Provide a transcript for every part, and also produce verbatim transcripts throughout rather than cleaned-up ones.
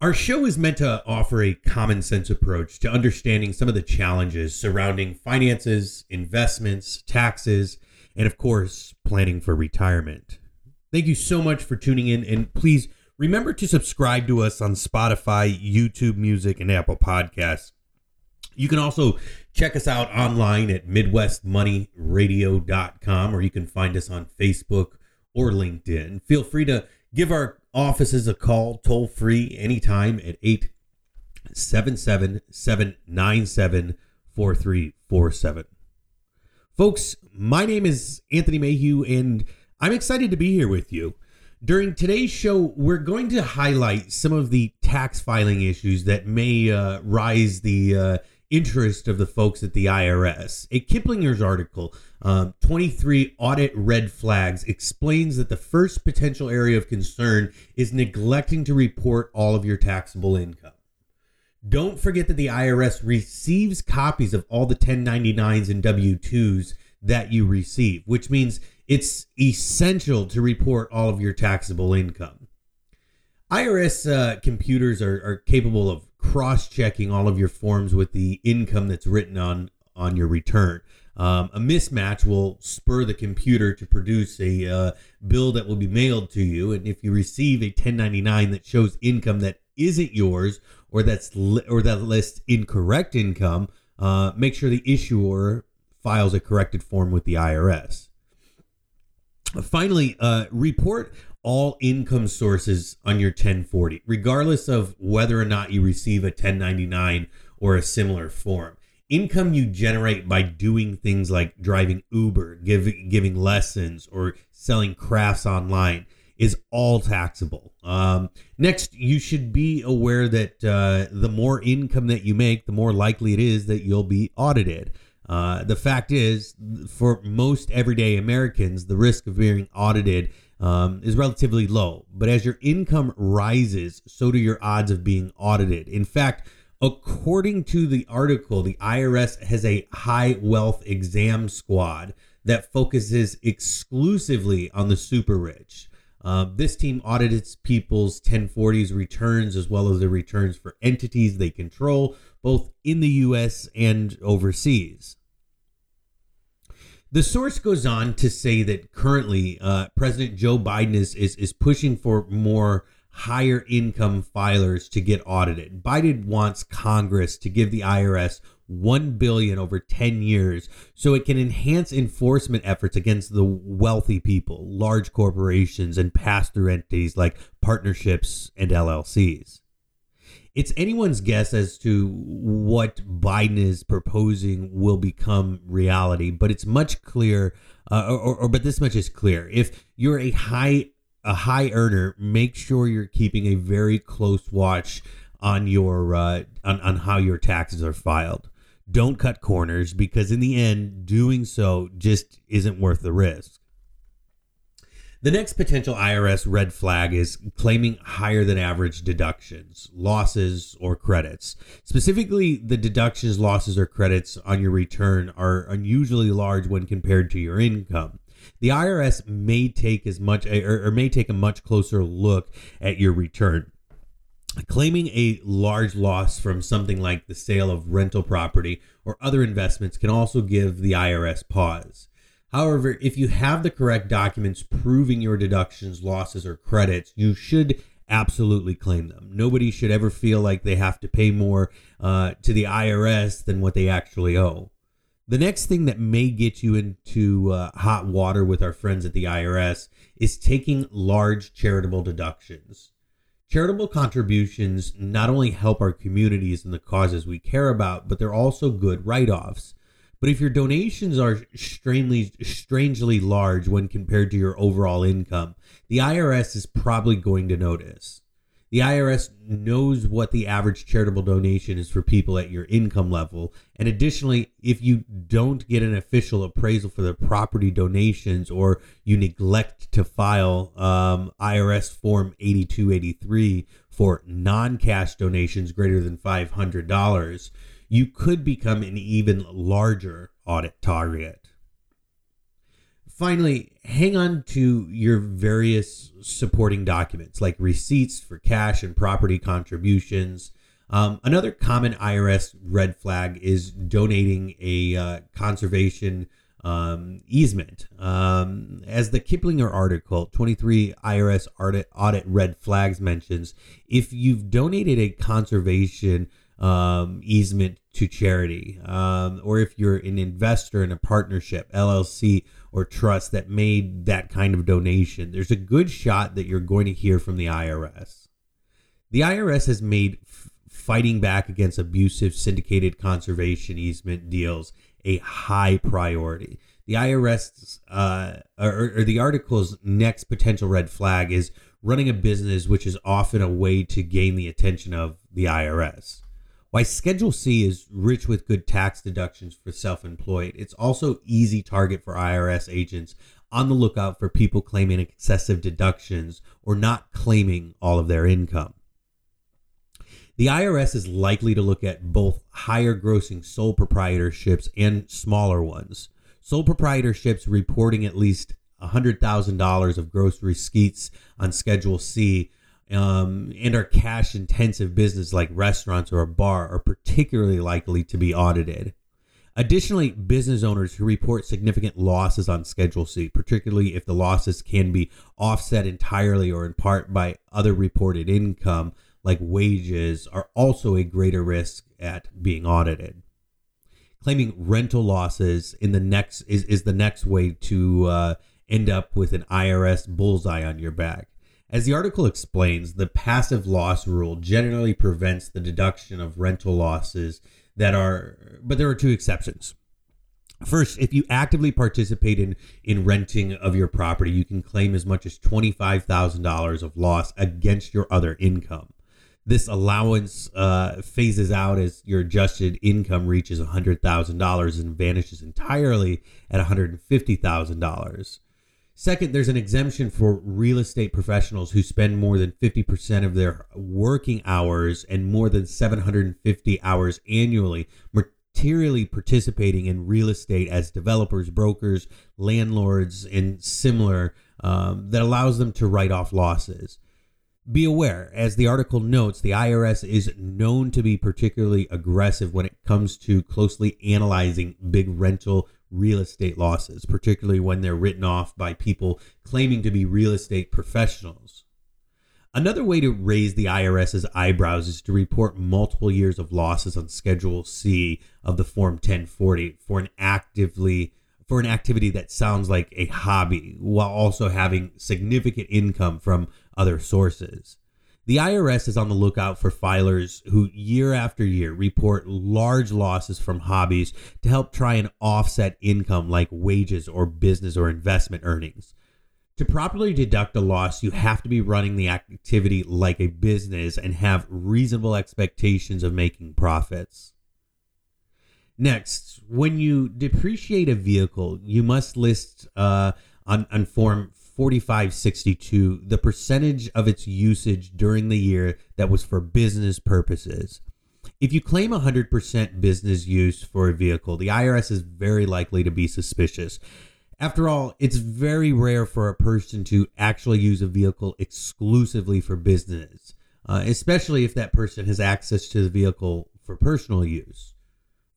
Our show is meant to offer a common sense approach to understanding some of the challenges surrounding finances, investments, taxes, and of course, planning for retirement. Thank you so much for tuning in, and please remember to subscribe to us on Spotify, YouTube Music, and Apple Podcasts. You can also check us out online at Midwest Money Radio dot com, or you can find us on Facebook or LinkedIn. Feel free to give our offices a call toll free anytime at eight seven seven, seven nine seven, four three four seven. Folks, my name is Anthony Mayhew, and I'm excited to be here with you. During today's show, we're going to highlight some of the tax filing issues that may uh, rise the uh, interest of the folks at the I R S. A Kiplinger's article, um, twenty-three Audit Red Flags, explains that the first potential area of concern is neglecting to report all of your taxable income. Don't forget that the I R S receives copies of all the ten ninety-nines and W twos that you receive, which means it's essential to report all of your taxable income. I R S uh, computers are, are capable of cross-checking all of your forms with the income that's written on, on your return. Um, a mismatch will spur the computer to produce a uh, bill that will be mailed to you. And if you receive a ten ninety-nine that shows income that isn't yours, or that's li- or that lists incorrect income, uh, make sure the issuer files a corrected form with the I R S. Finally, uh, report all income sources on your ten forty, regardless of whether or not you receive a ten ninety-nine or a similar form. Income you generate by doing things like driving Uber, give, giving lessons, or selling crafts online is all taxable. Um, next, you should be aware that uh, the more income that you make, the more likely it is that you'll be audited. Uh, the fact is, for most everyday Americans, the risk of being audited um, is relatively low. But as your income rises, so do your odds of being audited. In fact, according to the article, the I R S has a high wealth exam squad that focuses exclusively on the super rich. Uh, this team audits people's ten forties returns as well as their returns for entities they control, both in the U S and overseas. The source goes on to say that currently uh, President Joe Biden is, is, is pushing for more higher income filers to get audited. Biden wants Congress to give the I R S one billion dollars over ten years so it can enhance enforcement efforts against the wealthy people, large corporations, and pass-through entities like partnerships and L L Cs. It's anyone's guess as to what Biden is proposing will become reality, but it's much clear, uh, or, or but this much is clear. If you're a high a high earner, make sure you're keeping a very close watch on your uh, on, on how your taxes are filed. Don't cut corners, because in the end, doing so just isn't worth the risk. The next potential I R S red flag is claiming higher than average deductions, losses, or credits. Specifically, the deductions, losses, or credits on your return are unusually large when compared to your income. The I R S may take as much or, or may take a much closer look at your return. Claiming a large loss from something like the sale of rental property or other investments can also give the I R S pause. However, if you have the correct documents proving your deductions, losses, or credits, you should absolutely claim them. Nobody should ever feel like they have to pay more uh, to the I R S than what they actually owe. The next thing that may get you into uh, hot water with our friends at the I R S is taking large charitable deductions. Charitable contributions not only help our communities and the causes we care about, but they're also good write-offs. But if your donations are strangely, strangely large when compared to your overall income, the I R S is probably going to notice. The I R S knows what the average charitable donation is for people at your income level. And additionally, if you don't get an official appraisal for the property donations or you neglect to file um, I R S Form eighty-two eighty-three for non-cash donations greater than five hundred dollars, you could become an even larger audit target. Finally, hang on to your various supporting documents like receipts for cash and property contributions. Um, another common I R S red flag is donating a uh, conservation um, easement. Um, as the Kiplinger article, twenty-three I R S audit, audit red flags mentions, if you've donated a conservation um, easement to charity, um, or if you're an investor in a partnership, L L C, or trust that made that kind of donation, there's a good shot that you're going to hear from the I R S. The I R S has made f- fighting back against abusive syndicated conservation easement deals a high priority. The I R S, uh, or, or the article's next potential red flag is running a business, which is often a way to gain the attention of the I R S. Why Schedule C is rich with good tax deductions for self-employed, it's also easy target for I R S agents on the lookout for people claiming excessive deductions or not claiming all of their income. The I R S is likely to look at both higher grossing sole proprietorships and smaller ones. Sole proprietorships reporting at least one hundred thousand dollars of gross receipts on Schedule C Um, and our cash intensive business like restaurants or a bar are particularly likely to be audited. Additionally, business owners who report significant losses on Schedule C, particularly if the losses can be offset entirely or in part by other reported income like wages, are also a greater risk at being audited. Claiming rental losses in the next is, is the next way to uh, end up with an I R S bullseye on your back. As the article explains, the passive loss rule generally prevents the deduction of rental losses that are, but there are two exceptions. First, if you actively participate in, in renting of your property, you can claim as much as twenty-five thousand dollars of loss against your other income. This allowance uh, phases out as your adjusted income reaches one hundred thousand dollars and vanishes entirely at one hundred fifty thousand dollars. Second, there's an exemption for real estate professionals who spend more than fifty percent of their working hours and more than seven hundred fifty hours annually materially participating in real estate as developers, brokers, landlords, and similar, um, that allows them to write off losses. Be aware, as the article notes, the I R S is known to be particularly aggressive when it comes to closely analyzing big rental real estate losses, particularly when they're written off by people claiming to be real estate professionals. Another way to raise the IRS's eyebrows is to report multiple years of losses on Schedule C of the Form ten forty for an actively for an activity that sounds like a hobby while also having significant income from other sources. The I R S is on the lookout for filers who year after year report large losses from hobbies to help try and offset income like wages or business or investment earnings. To properly deduct a loss, you have to be running the activity like a business and have reasonable expectations of making profits. Next, when you depreciate a vehicle, you must list uh, on, on Form forty-five sixty-two the percentage of its usage during the year that was for business purposes. If you claim one hundred percent business use for a vehicle, the I R S is very likely to be suspicious. After all, it's very rare for a person to actually use a vehicle exclusively for business, uh, especially if that person has access to the vehicle for personal use.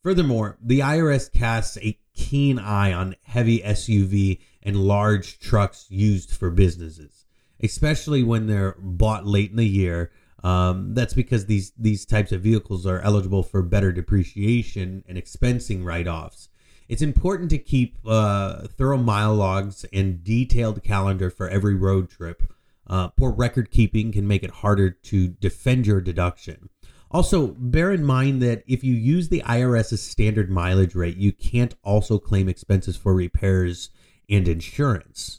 Furthermore, the I R S casts a keen eye on heavy S U V and large trucks used for businesses, especially when they're bought late in the year. Um, that's because these, these types of vehicles are eligible for better depreciation and expensing write-offs. It's important to keep uh, thorough mile logs and detailed calendar for every road trip. Uh, poor record keeping can make it harder to defend your deduction. Also, bear in mind that if you use the IRS's standard mileage rate, you can't also claim expenses for repairs and insurance.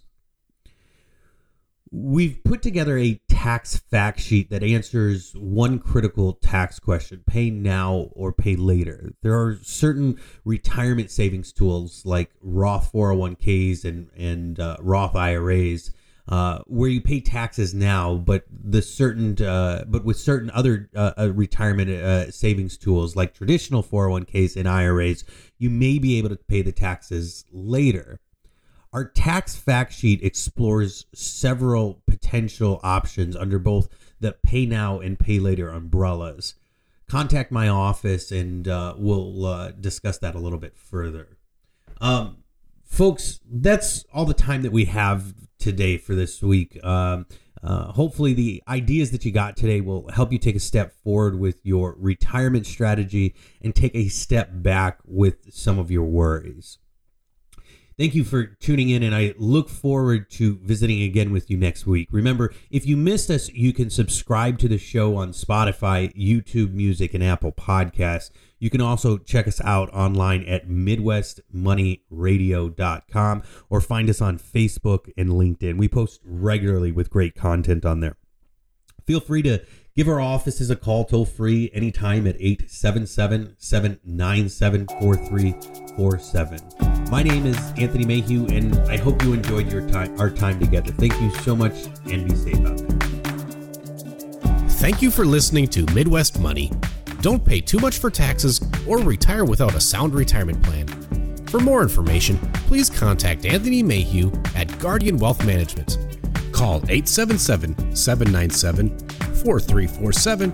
We've put together a tax fact sheet that answers one critical tax question: pay now or pay later. There are certain retirement savings tools like Roth four oh one k's and, and uh, Roth I R As Uh, where you pay taxes now, but the certain, uh, but with certain other uh, retirement uh, savings tools like traditional four oh one k's and I R As, you may be able to pay the taxes later. Our tax fact sheet explores several potential options under both the pay now and pay later umbrellas. Contact my office and uh, we'll uh, discuss that a little bit further. Um, folks, that's all the time that we have today for this week. Um, uh, hopefully the ideas that you got today will help you take a step forward with your retirement strategy and take a step back with some of your worries. Thank you for tuning in, and I look forward to visiting again with you next week. Remember, if you missed us, you can subscribe to the show on Spotify, YouTube Music, and Apple Podcasts. You can also check us out online at Midwest Money Radio dot com or find us on Facebook and LinkedIn. We post regularly with great content on there. Feel free to give our offices a call toll free anytime at eight seven seven, seven nine seven, four three four seven. My name is Anthony Mayhew, and I hope you enjoyed your time, our time together. Thank you so much, and be safe out there. Thank you for listening to Midwest Money. Don't pay too much for taxes or retire without a sound retirement plan. For more information, please contact Anthony Mayhew at Guardian Wealth Management. Call eight seven seven, seven nine seven, four three four seven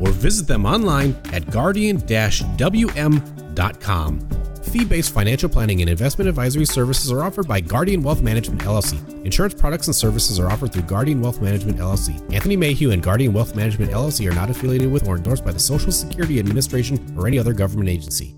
or visit them online at guardian dash w m dot com. Fee-based financial planning and investment advisory services are offered by Guardian Wealth Management, L L C. Insurance products and services are offered through Guardian Wealth Management, L L C. Anthony Mayhew and Guardian Wealth Management, L L C are not affiliated with or endorsed by the Social Security Administration or any other government agency.